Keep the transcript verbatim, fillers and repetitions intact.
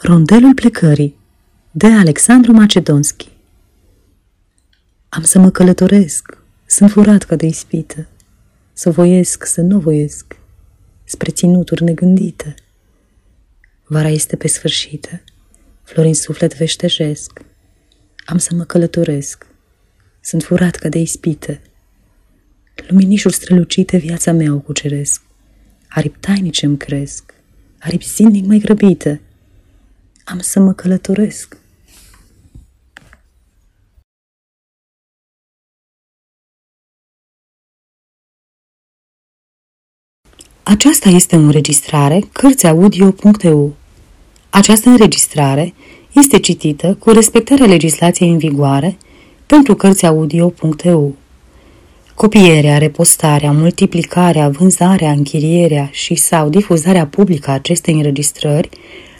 Rondelul plecării de Alexandru Macedonski. Am să mă călătoresc, sunt furat ca de ispită, să voiesc, să nu voiesc, spre ținuturi negândite. Vara este pe sfârșită, flori în suflet veștejesc. Am să mă călătoresc, sunt furat ca de ispite. Luminișuri strălucite viața mea o cuceresc, aripi tainice îmi cresc, aripi zilnic mai grăbite. Am să mă călătoresc. Aceasta este o înregistrare cărți audio punct e u. Această înregistrare este citită cu respectarea legislației în vigoare pentru cărți audio punct e u. Copierea, repostarea, multiplicarea, vânzarea, închirierea și sau difuzarea publică a acestei înregistrări